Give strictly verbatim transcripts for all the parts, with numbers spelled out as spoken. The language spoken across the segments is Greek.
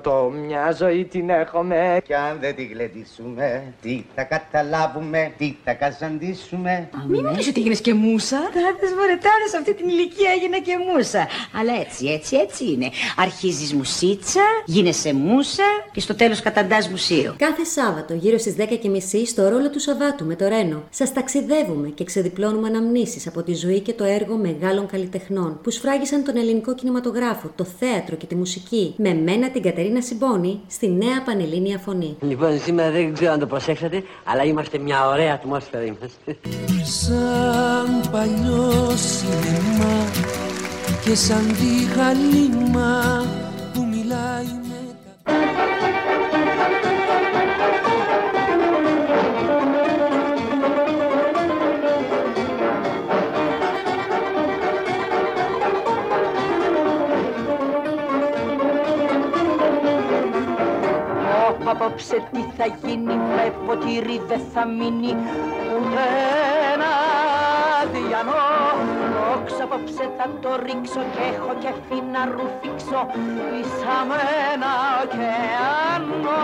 Το μια ζωή την έχουμε. Κι αν δεν τη γλεντήσουμε, τι θα καταλάβουμε, τι θα καζαντήσουμε. Μην μου πεις ότι έγινες και μούσα. Τάδες μωρετάδες, αυτή την ηλικία έγινα και μούσα. Αλλά έτσι, έτσι, έτσι είναι. Αρχίζεις μουσίτσα, γίνεσαι μούσα και στο τέλος καταντάς μουσείο. Κάθε Σάββατο γύρω στις δέκα και μισή στο ρόλο του Σαββάτου με το Ρένο σας ταξιδεύουμε και ξεδιπλώνουμε αναμνήσεις από τη ζωή και το έργο μεγάλων καλλιτεχνών που σφράγισαν τον ελληνικό κινηματογράφο, το θέατρο και τη μουσική. Με μένα την κατα να συμπώνει στη νέα πανελλήνια φωνή. Λοιπόν, σήμερα δεν ξέρω αν το προσέξατε, αλλά είμαστε μια ωραία ατμόσφαιρα είμαστε. Σαν παλιό σινεμά και σαν τη γαλήμα που μιλάει με τα... Απόψε τι θα γίνει, με ποτήρι δεν θα μείνει ούτε ένα διανό. Όξα απόψε θα το ρίξω και έχω και φίνα ρουφίξω λυσαμένα ωκεάνο.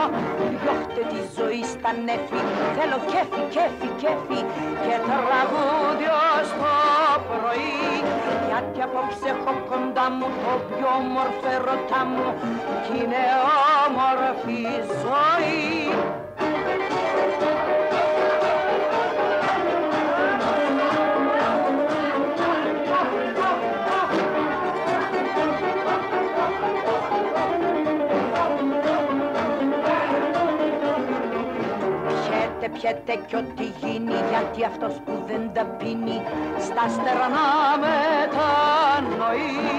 Διώχτε τη ζωή στα νέφη, θέλω κέφι, κέφι, κέφι και τραγούδιο στο πρωί. Γιατί απόψε έχω κοντά μου το πιο όμορφο ερωτά μου κι είναι όμορφη ζωή. Πιέτε κι ό,τι γίνει, γιατί αυτός που δεν τα πίνει στα στερνά μετανοεί.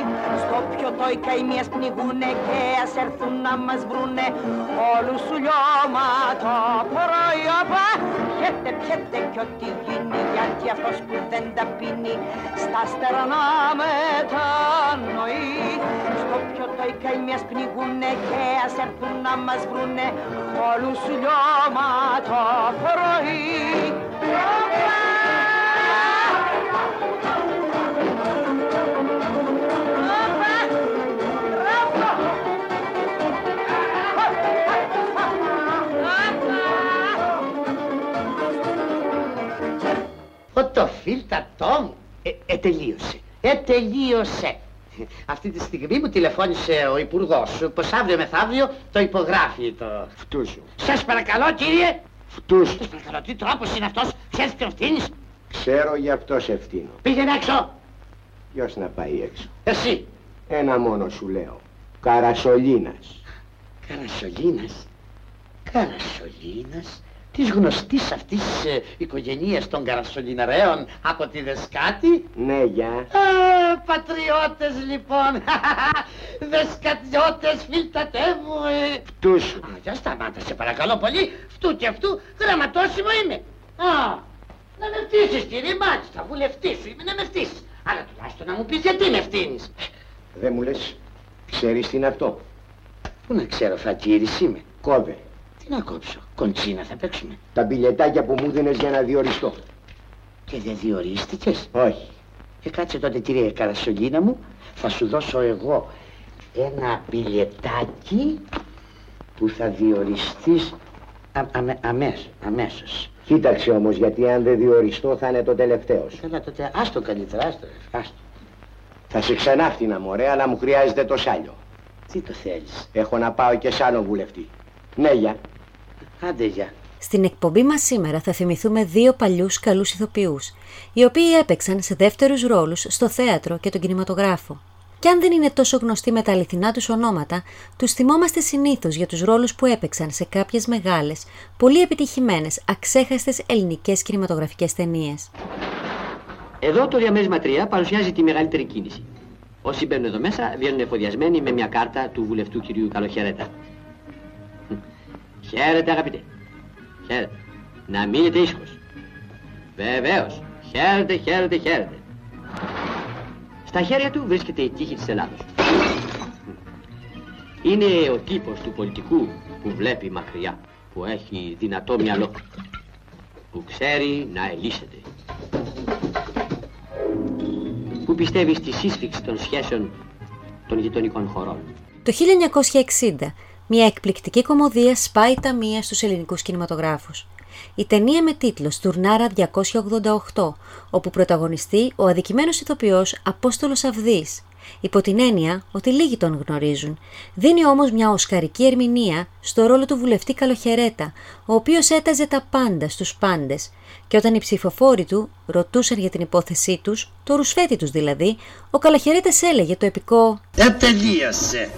Στο πιωτό οι καημίες πνιγούνε και ας έρθουν να μας βρούνε όλους σου λιώμα το πρωί. Όπα! Πιέτε, πιέτε κι ό,τι γίνει, γιατί αυτός που δεν τα πίνει στα στερνά μετανοεί. Στο πιωτό οι καημίες πνιγούνε και ας έρθουν να μας βρούνε όλους σου λιώμα το πρωί. Ο το φίλτα τόμ ετελείωσε. Ετελείωσε. Αυτή τη στιγμή μου τηλεφώνησε ο υπουργός πως αύριο μεθαύριο το υπογράφει το φτούσου. Σας παρακαλώ κύριε. Φτούς. Σας παρακαλώ, τι τρόπος είναι αυτός, ξέρεις ποιον φτύνεις. Ξέρω, γι' αυτό σε φτύνω. Πήγαινε έξω. Ποιος να πάει έξω. Εσύ. Ένα μόνο σου λέω. Καρασολίνας. Καρασολίνας. Καρασολίνας. Της γνωστής αυτής ε, οικογένειας των Καρασολιναραίων από τη Δεσκάτη. Ναι, γεια. Ε, πατριώτες λοιπόν. Δεσκατιώτες, φιλτατεύου. Ε. Φτούς. Α, για σταμάτα, σε παρακαλώ πολύ. Φτού και φτού, γραμματόσημο είμαι. Α, να με φτύσεις κύριε, μάλιστα, βουλευτή σου είμαι, να με φτύσεις. Αλλά τουλάχιστον να μου πεις γιατί με φτύνεις. Δεν μου λες, ξέρεις τι είναι αυτό. Πού να ξέρω, φακύρης είμαι. Κόβε. Να κόψω. Κοντσίνα θα παίξουμε. Τα μπιλετάκια που μου δίνες για να διοριστώ. Και δεν διορίστηκες. Όχι. Και κάτσε τότε κύριε Καρασολίνα μου, θα σου δώσω εγώ ένα μπιλετάκι που θα διοριστείς α, αμε, αμέσως, αμέσως. Κοίταξε όμως, γιατί αν δεν διοριστώ θα είναι το τελευταίος. Καλά τότε, άστο καλύτερα, άστο. άστο. Θα σε ξανά φτινα μωρέ, αλλά μου χρειάζεται το σάλιο. Τι το θέλεις. Έχω να πάω και σ' άλλο βουλευτή. Ναι, για. Άντε, για. Στην εκπομπή μας σήμερα θα θυμηθούμε δύο παλιούς καλούς ηθοποιούς, οι οποίοι έπαιξαν σε δεύτερους ρόλους στο θέατρο και τον κινηματογράφο. Κι αν δεν είναι τόσο γνωστοί με τα αληθινά τους ονόματα, τους θυμόμαστε συνήθως για τους ρόλους που έπαιξαν σε κάποιες μεγάλες, πολύ επιτυχημένες, αξέχαστες ελληνικές κινηματογραφικές ταινίες. Εδώ το διαμέρισμα τρία παρουσιάζει τη μεγαλύτερη κίνηση. Όσοι μπαίνουν εδώ μέσα βγαίνουν εφοδιασμένοι με μια κάρτα του βουλευτού κυρίου Καλοχαιρέτα. Χαίρετε αγαπητέ. Χαίρετε. Να μείνετε ήσυχος. Βεβαίως. Χαίρετε, χαίρετε, χαίρετε. Στα χέρια του βρίσκεται η τύχη της Ελλάδος. Είναι ο τύπος του πολιτικού που βλέπει μακριά, που έχει δυνατό μυαλό, που ξέρει να ελύσεται, που πιστεύει στη σύσφιξη των σχέσεων των γειτονικών χωρών. Το χίλια εννιακόσια εξήντα Μια εκπληκτική κομμωδία σπάει τα μία στους ελληνικούς κινηματογράφους. Η ταινία με τίτλο «Στουρνάρα διακόσια ογδόντα οκτώ», όπου πρωταγωνιστεί ο αδικημένος ηθοποιός Απόστολος Αυδής, υπό την έννοια ότι λίγοι τον γνωρίζουν, δίνει όμως μια οσκαρική ερμηνεία στο ρόλο του βουλευτή Καλοχαιρέτα, ο οποίος έταζε τα πάντα στους πάντες, και όταν οι ψηφοφόροι του ρωτούσαν για την υπόθεσή τους, το ρουσφέτη τους δηλαδή, ο Καλοχαιρέτας έλεγε το επικό «Ατελείασε».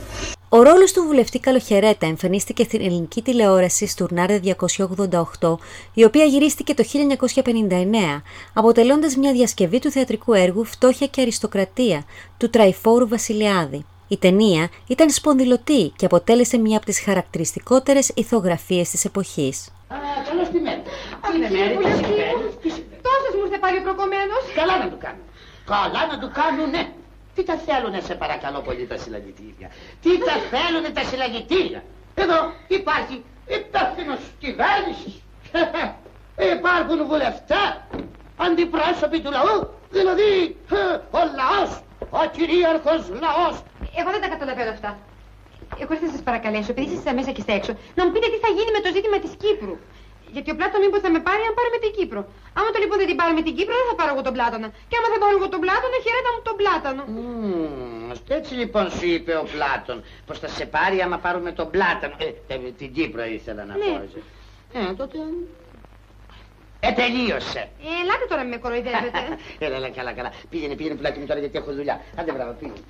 Ο ρόλος του βουλευτή Καλοχαιρέτα εμφανίστηκε στην ελληνική τηλεόραση Στουρνάρα διακόσια ογδόντα οκτώ, η οποία γυρίστηκε το χίλια εννιακόσια πενήντα εννέα, αποτελώντας μια διασκευή του θεατρικού έργου «Φτώχεια και Αριστοκρατία» του Τραϊφόρου Βασιλιάδη. Η ταινία ήταν σπονδυλωτή και αποτέλεσε μια από τις χαρακτηριστικότερες ηθογραφίες της εποχής. Α, καλώς τη μέρα. Αυτή είναι μέρη, τόσες μου είστε πάλι προκομμένος. Καλά να του κάνουν. Καλά να του κάνουν, ναι. Τι τα θέλουνε, σε παρακαλώ πολύ, τα συλλαγητήρια. Τι τα θέλουνε τα συλλαγητήρια. Εδώ υπάρχει υπεύθυνος κυβέρνησης. Υπάρχουν βουλευτές, αντιπρόσωποι του λαού. Δηλαδή ο λαός, ο κυρίαρχος λαός. Εγώ δεν τα καταλαβαίνω αυτά. Εγώ θα σας παρακαλέσω, επειδή είστε μέσα και στα έξω, να μου πείτε τι θα γίνει με το ζήτημα της Κύπρου. Γιατί ο Πλάτων μήπως θα με πάρει αν πάρουμε την Κύπρο. Άμα το λοιπόν δεν την πάρουμε την Κύπρο, δεν θα πάρω εγώ τον Πλάτωνα. Και άμα δεν πάρω εγώ τον Πλάτωνα, χαιρέτα μου τον Πλάτωνο. Mm, έτσι λοιπόν σου είπε ο Πλάτων, πως θα σε πάρει άμα πάρουμε τον Πλάτωνο. Ε, την Κύπρο ήθελα να πω. Ναι. Ε, τότε... Ε, τελείωσε. Ε, ελάτε τώρα με κοροϊδεύετε. Έλα, έλα, καλά, καλά. Πήγαινε, πήγαινε πουλάκι μου τώρα γιατί έχω δουλειά. Άντε, μπράβο, πήγαινε.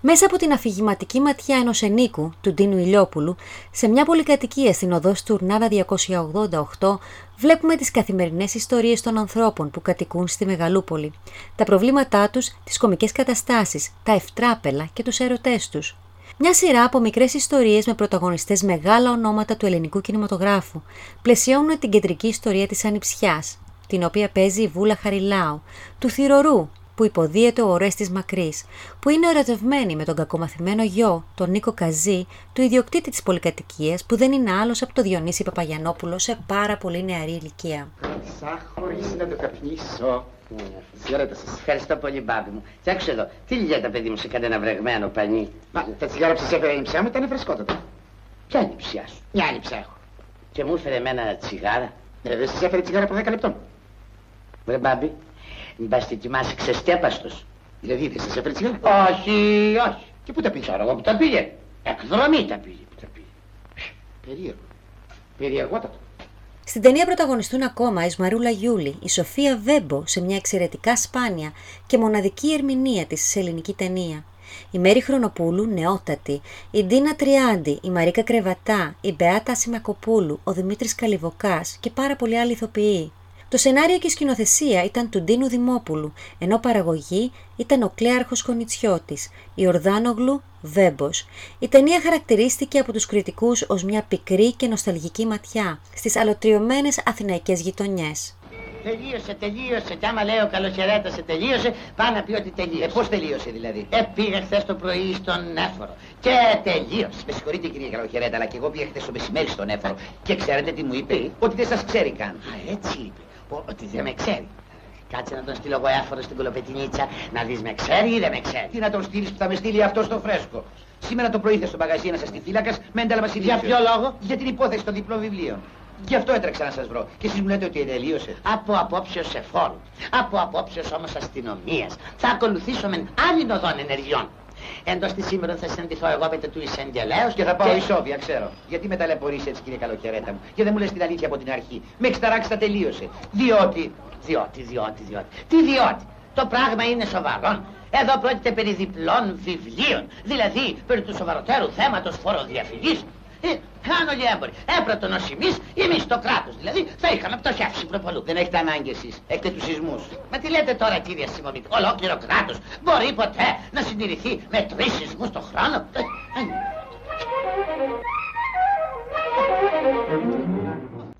Μέσα από την αφηγηματική ματιά ενός ενίκου, του Ντίνου Ηλιόπουλου, σε μια πολυκατοικία στην οδό Στουρνάρα διακόσια ογδόντα οκτώ, βλέπουμε τις καθημερινές ιστορίες των ανθρώπων που κατοικούν στη Μεγαλούπολη, τα προβλήματά τους, τις κομικές καταστάσεις, τα ευτράπελα και τους έρωτές τους. Μια σειρά από μικρές ιστορίες με πρωταγωνιστές μεγάλα ονόματα του ελληνικού κινηματογράφου πλαισιώνουν την κεντρική ιστορία της Ανιψιάς, την οποία παίζει η Βούλα Χαριλάου, του Θυρωρού, που υποδίεται ο Ωρέστης Μακρής, που είναι ερωτευμένη με τον κακομαθημένο γιο, τον Νίκο Καζή, του ιδιοκτήτη της πολυκατοικίας, που δεν είναι άλλος από τον Διονύση Παπαγιανόπουλο σε πάρα πολύ νεαρή ηλικία. Κάτσα χωρίς να το καπνίσω. Τσιγάρα σας. Ευχαριστώ πολύ, μπάμπη μου. Φτιάξε εδώ. Τι λιγέτα, παιδί μου, σε κανένα βρεγμένο πανί. Μα τα τσιγάρα που σας έφερε η ψιά μου ήταν φρεσκότατα. Ποια είναι η ψιά σου? Μια άλλη ψιά έχω. Και μου έφερε εμένα τσιγάρα. Ε, δεν σας έφερε τσιγάρα από δέκα λεπτών. Βρε, μπάμπη. Μην πας και κοιμάσαι ξεστέπαστος. Δηλαδή δεν σας έφερε τσιγάρα? Όχι, όχι. Και πού τα πήγε τώρα, εγώ που τα πήγε? Εκδρομή τα πήγε που τα πήγε. Περίεργο. Περιεργότατο. Στην ταινία πρωταγωνιστούν ακόμα η Σμαρούλα Γιούλη, η Σοφία Βέμπο σε μια εξαιρετικά σπάνια και μοναδική ερμηνεία της σε ελληνική ταινία. Η Μέρη Χρονοπούλου, νεότατη, η Ντίνα Τριάντη, η Μαρίκα Κρεβατά, η Μπεάτα Σιμακοπούλου, ο Δημήτρης Καλυβοκάς και πάρα πολλοί άλλοι ηθοποιοί. Το σενάριο και η σκηνοθεσία ήταν του Ντίνου Δημόπουλου, ενώ παραγωγή ήταν ο Κλέαρχος Κωνιτσιώτης, η Ορδάνογλου Βέμπο. Η ταινία χαρακτηρίστηκε από τους κριτικούς ως μια πικρή και νοσταλγική ματιά στις αλωτριωμένες αθηναϊκές γειτονιές. Τελείωσε, τελείωσε. Κι άμα λέει ο Καλοχαιρέτας σε τελείωσε, πάει να πει ότι τελείωσε. Ε, πώς τελείωσε δηλαδή? Ε, πήγα χθες το πρωί στον Εύφορο και τελείωσε. Με συγχωρείτε κύριε Καλοχαιρέτα, αλλά και εγώ πήγα χθες το μεσημέρι στον Εύφορο και ξέρετε τι μου είπε? Ότι δεν σας ξέρει καν. Α, έτσι είπε. Πω, ότι δεν με ξέρει. Κάτσε να τον στείλω εγώ Έφορο στην Κολοπετινίτσα, να δεις με ξέρει ή δεν με ξέρει. Τι να τον στείλεις που θα με στείλει αυτό στο φρέσκο. Σήμερα το πρωί ήρθε στον παγαζί ένας αστιφύλακας με ενταλμασιλίσιο. Για ποιο λόγο? Για την υπόθεση των διπλών βιβλίων. Γι' αυτό έτρεξα να σας βρω. Και εσείς μου λέτε ότι τελείωσε. Από απόψεως εφόρου, από απόψεως όμως αστυνομίας, θα ακολουθήσω μεν άλλην οδόν ενεργειών. Εντός της σήμερα θα συναντηθώ εγώ με το του εισαγγελέως και θα πάω και... ισόβια, ξέρω. Γιατί με ταλαιπωρείς έτσι κύριε Καλοχαιρέτα μου? Και δεν μου λες την αλήθεια από την αρχή. Με εξταράξα τελείωσε. Διότι, διότι, διότι, διότι. Τι διότι? Το πράγμα είναι σοβαρό. Εδώ πρόκειται περί διπλών βιβλίων. Δηλαδή περί του σοβαροτέρου θέματος φοροδιαφυγής. Ε, άνολοι έμποροι. Έπρατον ως εμείς, εμείς το κράτος. Δηλαδή θα είχαμε πτωχεύσει προπολού. Δεν έχετε ανάγκη εσείς. Έχετε τους σεισμούς. Μα τι λέτε τώρα κύριε Σιμωνίτη? Ολόκληρο κράτος μπορεί ποτέ να συντηρηθεί με τρεις σεισμούς το χρόνο?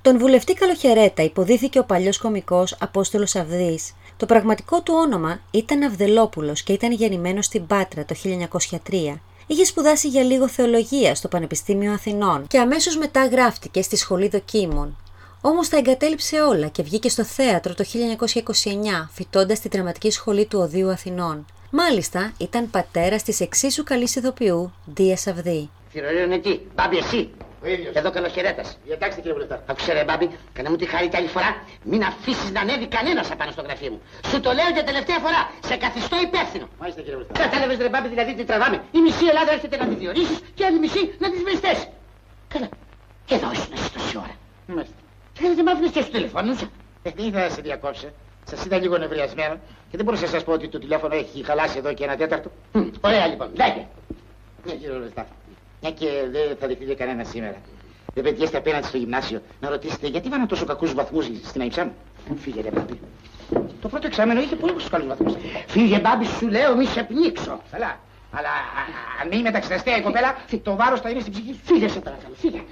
Τον βουλευτή Καλοχαιρέτα υποδίθηκε ο παλιός κωμικός Απόστολος Αυδής. Το πραγματικό του όνομα ήταν Αυδελόπουλος και ήταν γεννημένος στην Πάτρα το χίλια εννιακόσια τρία. Είχε σπουδάσει για λίγο θεολογία στο Πανεπιστήμιο Αθηνών και αμέσως μετά γράφτηκε στη Σχολή Δοκίμων. Όμως τα εγκατέλειψε όλα και βγήκε στο θέατρο το χίλια εννιακόσια είκοσι εννέα, φοιτώντας τη Δραματική Σχολή του Οδείου Αθηνών. Μάλιστα, ήταν πατέρας της εξίσου καλής ηθοποιού Δίας Αυδή. Τυρολίων είναι εκεί. Μπάμπη, εσύ. Ο ίδιος. Εδώ καλοχαιρέτας. Διατάξτε, κύριε Βουλευτά. Άκουσε ρε Μπάμπη, κάνε μου τη χάρη άλλη φορά. Μην αφήσεις να ανέβει κανένας απάνω στο γραφείο μου. Σου το λέω για τελευταία φορά. Σε καθιστώ υπεύθυνο. Μάλιστα, κύριε Βουλευτά. Κατάλαβες ρε Μπάμπη, δηλαδή τι τραβάμε. Η μισή Ελλάδα έρχεται να τη διορίσεις και η άλλη μισή να τις μεριστές. Καλά. Εδώ ήσουν εσύ τόση ώρα. Μάλιστα. Και δεν μ' άφηνες και στο τηλεφώνουσα. Ε, δεν ήθελα να σε διακόψω. Σας είδα λίγο νευριασμένο και δεν μπορούσα να σας πω ότι το τηλέφωνο έχει χαλάσει εδώ και ένα τέταρτο. Mm. Ωραία λοιπόν, λέγε. Ναι, κύριε Ωρεστά, μια και δεν θα δεχτείτε κανένα σήμερα. Δεν πετυχέστε απέναντι στο γυμνάσιο να ρωτήσετε γιατί βάλαν τόσο κακούς βαθμούς στην Αϊψάμ. Φύγε ρε Μπάμπη. Το πρώτο εξάμενο είχε πολύ καλούς βαθμούς. Φύγε Μπάμπη, σου λέω, μη σε πνίξω. Καλά. Αλλά αν μη μεταξυναστέα η κοπέλα, το βάρος θα είναι στην ψυχή. Φύγε σε παρακαλώ, φύγε.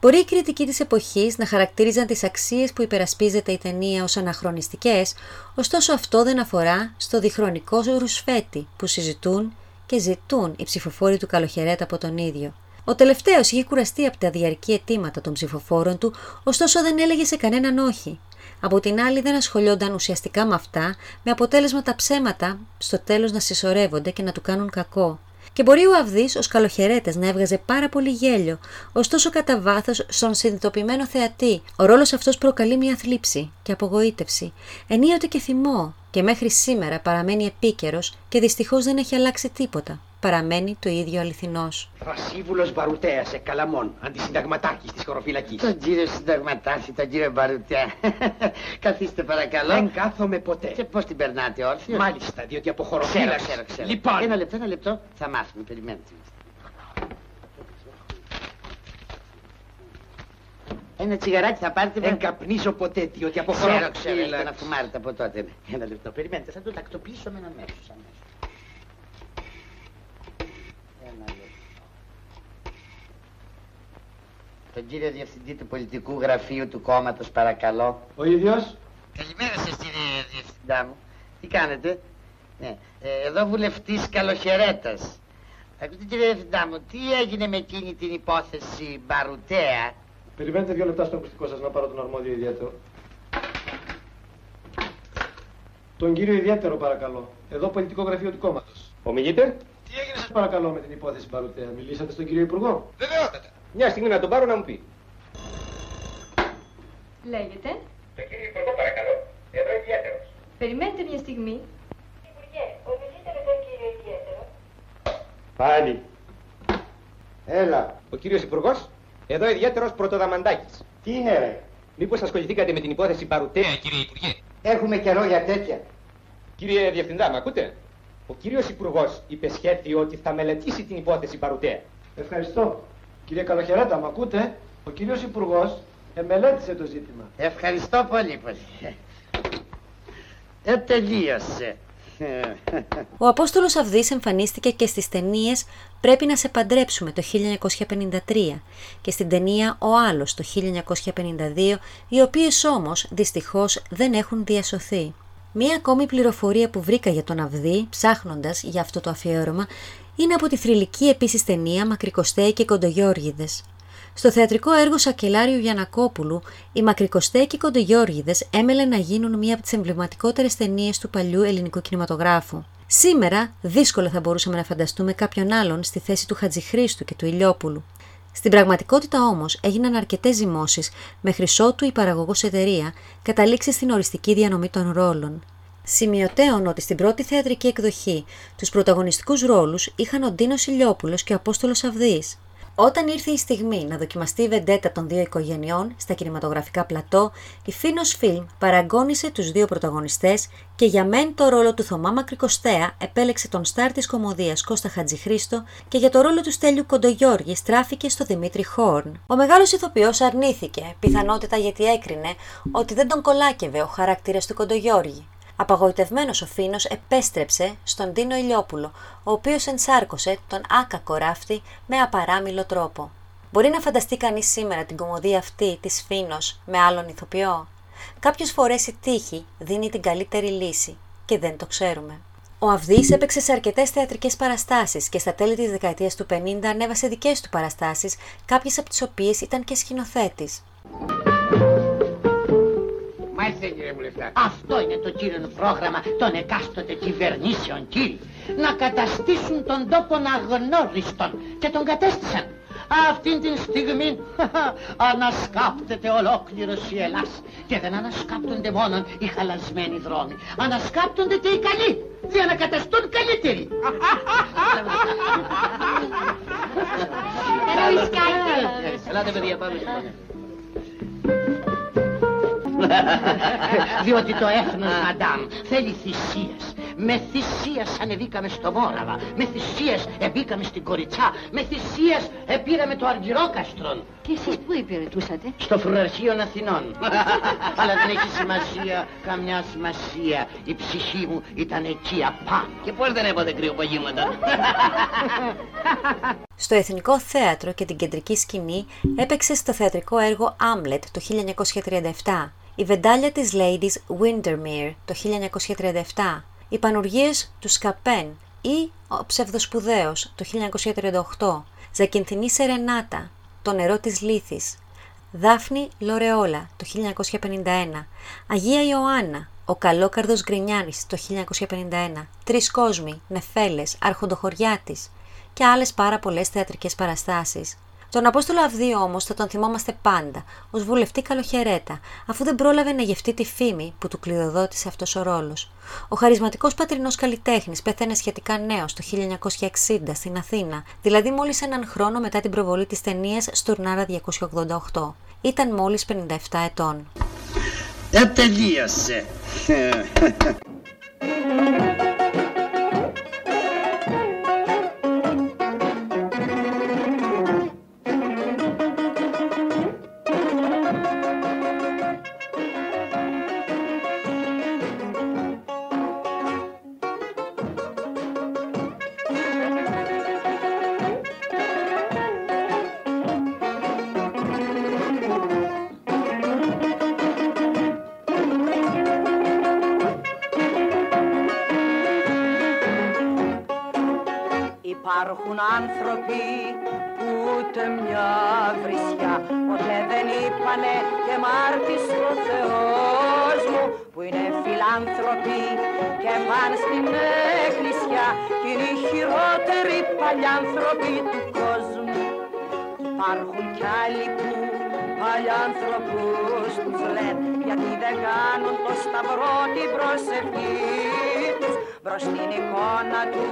Μπορεί οι κριτικοί της εποχής να χαρακτήριζαν τις αξίες που υπερασπίζεται η ταινία ως αναχρονιστικές, ωστόσο αυτό δεν αφορά στο διχρονικό ρουσφέτη που συζητούν και ζητούν οι ψηφοφόροι του Καλοχαιρέτα από τον ίδιο. Ο τελευταίος είχε κουραστεί από τα διαρκή αιτήματα των ψηφοφόρων του, ωστόσο δεν έλεγε σε κανέναν όχι. Από την άλλη δεν ασχολιόνταν ουσιαστικά με αυτά, με αποτέλεσμα τα ψέματα στο τέλος να συσσωρεύονται και να του κάνουν κακό. Και μπορεί ο Αυδής ως καλοχαιρέτας να έβγαζε πάρα πολύ γέλιο, ωστόσο κατά βάθος στον συνειδητοποιημένο θεατή. Ο ρόλος αυτός προκαλεί μια θλίψη και απογοήτευση, ενίοτε και θυμό, και μέχρι σήμερα παραμένει επίκαιρος και δυστυχώς δεν έχει αλλάξει τίποτα. Παραμένει το ίδιο αληθινός. Βασίβουλος Μπαρουτέας, σε Καλαμών, αντισυνταγματάρχης της χωροφυλακής. Τον κύριο συνταγματάρχη, τον κύριο Μπαρουτέα. Καθίστε παρακαλώ. Δεν κάθομαι ποτέ. Και πώς την περνάτε όρθιος? Μάλιστα, διότι από χωροφύλαξη. Ξέρω, ξέρω, ξέρω. Λοιπόν. Ένα λεπτό, ένα λεπτό, θα μάθουμε, περιμένετε. Ένα τσιγαράκι θα πάρετε. Δεν καπνίζω ποτέ, διότι από χωροφύλαξη. Ξέρω, ξέρω, ξέρω, να φουμάρετε από τότε. Ένα λεπτό, περιμένετε, θα το τακτοποιήσω με ένα μέσος. Τον κύριο Διευθυντή του Πολιτικού Γραφείου του Κόμματος, παρακαλώ. Ο ίδιος. Καλημέρα σας, κύριε Διευθυντά μου. Τι κάνετε? Ναι. Ε, εδώ βουλευτής Καλοχαιρέτας. Ακούτε, κύριε Διευθυντά μου, τι έγινε με εκείνη την υπόθεση Μπαρουτέα? Περιμένετε δύο λεπτά στο ακουστικό σας να πάρω τον αρμόδιο ιδιαίτερο. Τον κύριο ιδιαίτερο, παρακαλώ. Εδώ Πολιτικό Γραφείο του Κόμματος. Ομιλείτε. Τι έγινε, σας παρακαλώ, με την υπόθεση Μπαρουτέα? Μιλήσατε στον κύριο Υπουργό? Βεβαιότατα. Μια στιγμή να τον πάρω να μου πει. Λέγεται. Το κύριο Υπουργό, παρακαλώ. Εδώ ιδιαίτερος. Περιμένετε μια στιγμή. Υπουργέ, οδηγείτε με τον κύριο Ιδιαίτερο. Πάλι. Έλα. Ο κύριος Υπουργός, εδώ ιδιαίτερος Πρωτοδαμαντάκης. Τι είναι ρε? Μήπως ασχοληθήκατε με την υπόθεση Μπαρουτέα, κύριε Υπουργέ? Έχουμε καιρό για τέτοια. Κύριε Διευθυντά, με ακούτε? Ο κύριος Υπουργός υπεσχέθη ότι θα μελετήσει την υπόθεση Μπαρουτέα. Ευχαριστώ. Κύριε Καλοχαιρέτα, μ' ακούτε? Ο κύριος Υπουργός εμελέτησε το ζήτημα. Ευχαριστώ πολύ πολύ. Ε, τελείωσε. Ο Απόστολος Αυδής εμφανίστηκε και στις ταινίες «Πρέπει να σε παντρέψουμε» το χίλια εννιακόσια πενήντα τρία και στην ταινία «Ο άλλος» το χίλια εννιακόσια πενήντα δύο, οι οποίες όμως δυστυχώς δεν έχουν διασωθεί. Μία ακόμη πληροφορία που βρήκα για τον Αυδή, ψάχνοντας για αυτό το αφιέρωμα, είναι από τη θρυλική επίσης ταινία «Μακρυκοστέη και Κοντογιώργηδες». Στο θεατρικό έργο Σακελάριου Γιαννακόπουλου, οι «Μακρυκοστέη και Κοντογιώργηδες» έμελε να γίνουν μία από τις εμβληματικότερες ταινίες του παλιού ελληνικού κινηματογράφου. Σήμερα δύσκολα θα μπορούσαμε να φανταστούμε κάποιον άλλον στη θέση του Χατζηχρίστου και του Ηλιόπουλου. Στην πραγματικότητα όμως έγιναν αρκετές ζυμώσεις μέχρι ότου η παραγωγός εταιρεία καταλήξει στην οριστική διανομή των ρόλων. Σημειωτέων ότι στην πρώτη θεατρική εκδοχή τους πρωταγωνιστικούς ρόλους είχαν ο Ντίνος Ηλιόπουλος και ο Απόστολος Αυδής. Όταν ήρθε η στιγμή να δοκιμαστεί η βεντέτα των δύο οικογενειών στα κινηματογραφικά πλατό, η Φίνο Φιλμ παραγκώνησε τους δύο πρωταγωνιστές και για μεν το ρόλο του Θωμά Μακρυκοστέα επέλεξε τον στάρ της κωμωδίας Κώστα Χατζηχρίστο και για το ρόλο του Στέλιου Κοντογιώργη στράφηκε στο Δημήτρη Χόρν. Ο μεγάλος ηθοποιός αρνήθηκε, πιθανότητα γιατί έκρινε ότι δεν τον κολάκευε ο χαρακτήρας του Κοντογιώργη. Απαγοητευμένος ο Φίνος επέστρεψε στον Ντίνο Ηλιόπουλο, ο οποίος ενσάρκωσε τον άκακο ράφτη με απαράμιλο τρόπο. Μπορεί να φανταστεί κανείς σήμερα την κωμωδία αυτή της Φίνος με άλλον ηθοποιό? Κάποιες φορές η τύχη δίνει την καλύτερη λύση και δεν το ξέρουμε. Ο Αυδής έπαιξε σε αρκετές θεατρικές παραστάσεις και στα τέλη της δεκαετίας του πενήντα ανέβασε δικές του παραστάσεις, κάποιες από τις οποίες ήταν και σκηνοθέτης. Ορίστε κύριε βουλευτά. Αυτό είναι το κύριο πρόγραμμα των εκάστοτε κυβερνήσεων, κύριοι. Να καταστήσουν τον τόπο αγνώριστον. Και τον κατέστησαν. Αυτήν την στιγμή ανασκάπτεται ολόκληρος η Ελλάς. Και δεν ανασκάπτονται μόνο οι χαλασμένοι δρόμοι. Ανασκάπτονται και οι καλοί. Για να καταστούν καλύτεροι. Ελάτε παιδιά, πάμε. Διότι το έθνος, μαντάμ, θέλει θυσίες. Με θυσίες ανεβήκαμε στο Μόραβα, με θυσίες εμπήκαμε στην Κοριτσά, με θυσίες επήραμε το Αργυρόκαστρον. Και εσείς πού υπηρετούσατε? Στο Φρουραρχείο Αθηνών. Αλλά δεν έχει σημασία, καμιά σημασία. Η ψυχή μου ήταν εκεί απάνω. Και πώς δεν έβαλε κρυοπαγήματα. Στο Εθνικό Θέατρο και την Κεντρική Σκηνή έπαιξε στο θεατρικό έργο Άμλετ το χίλια εννιακόσια τριάντα επτά, η Βεντάλια της Ladies Windermere το χίλια εννιακόσια τριάντα επτά, οι Πανουργίες του Σκαπέν ή ο Ψευδοσπουδαίος το χίλια εννιακόσια τριάντα οκτώ, Ζακυνθινή Σερενάτα, το Νερό της Λύθης, Δάφνη Λορεόλα το χίλια εννιακόσια πενήντα ένα, Αγία Ιωάννα, Ο Καλόκαρδος Γκρινιάνης το χίλια εννιακόσια πενήντα ένα, Τρεις Κόσμοι, Νεφέλες, Αρχοντοχωριάτης και άλλες πάρα πολλές θεατρικές παραστάσεις. Τον Απόστολο Αυδή όμως θα τον θυμόμαστε πάντα ως βουλευτή καλοχαιρέτα, αφού δεν πρόλαβε να γευτεί τη φήμη που του κληροδότησε αυτός ο ρόλος. Ο χαρισματικός πατρινός καλλιτέχνης πέθανε σχετικά νέος το χίλια εννιακόσια εξήντα στην Αθήνα, δηλαδή μόλις έναν χρόνο μετά την προβολή της ταινίας Στουρνάρα διακόσια ογδόντα οκτώ. Ήταν μόλις πενήντα επτά ετών. Ε, τελείωσε. Υπάρχουν άνθρωποι που ούτε μια βρισιά ποτέ δεν είπανε και μάρτης ο Θεός μου, που είναι φιλάνθρωποι και πάνε στην εκκλησιά και είναι οι χειρότεροι παλιάνθρωποι του κόσμου. Υπάρχουν κι άλλοι που παλιάνθρωπους τους λένε γιατί δεν κάνουν το σταυρό την προσευχή τους προς την εικόνα του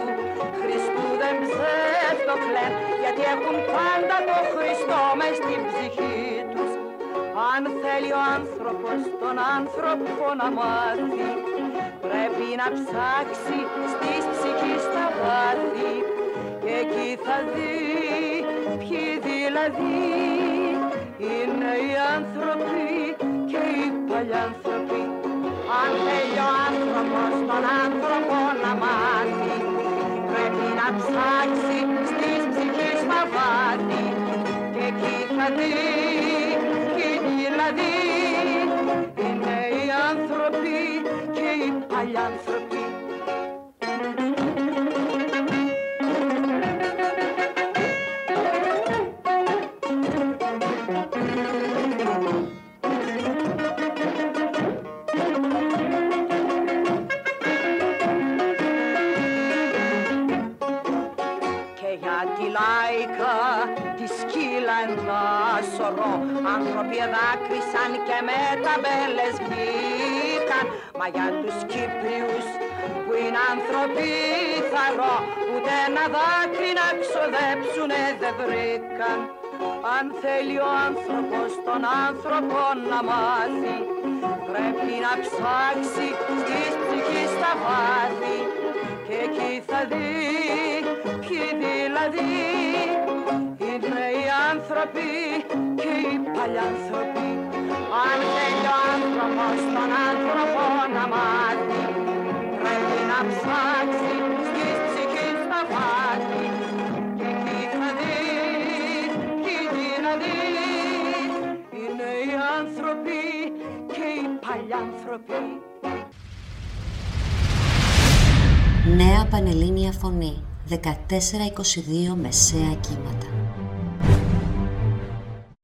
Χριστού δεν ψευτοκλέν, γιατί έχουν πάντα το Χριστό μες στην ψυχή τους. Αν θέλει ο άνθρωπος τον άνθρωπο να μάθει, πρέπει να ψάξει στις ψυχής τα βάθη και εκεί θα δει ποιοι δηλαδή είναι οι άνθρωποι και οι παλιάνθρωποι. Αν θέλει ο άνθρωπος τον άνθρωπο να μάθει, πρέπει να ψάξει στις ψυχές τα βάθη και εκεί θα δει, και δηλαδή είναι οι άνθρωποι και οι παλιάνθρωποι. Άνθρωποι εδάκρυσαν και με τα μπέλες βγήκαν. Μα για τους Κύπριους που είναι άνθρωποι θαρώ, ούτε ένα δάκρυ να ξοδέψουνε δεν βρήκαν. Αν θέλει ο άνθρωπος τον άνθρωπο να μάθει, πρέπει να ψάξει στις ψυχής τα βάθη και εκεί θα δει ποιοι δηλαδή είναι οι άνθρωποι και οι παλιάνθρωποι. Αν θέλει ο άνθρωπος τον άνθρωπο να μάθει, πρέπει να ψάξει στις ψυχής τα βάθη και εκεί θα δει, και δηλαδή είναι οι άνθρωποι και οι παλιάνθρωποι. Νέα Πανελλήνια Φωνή δεκατέσσερα είκοσι δύο μεσαία κύματα.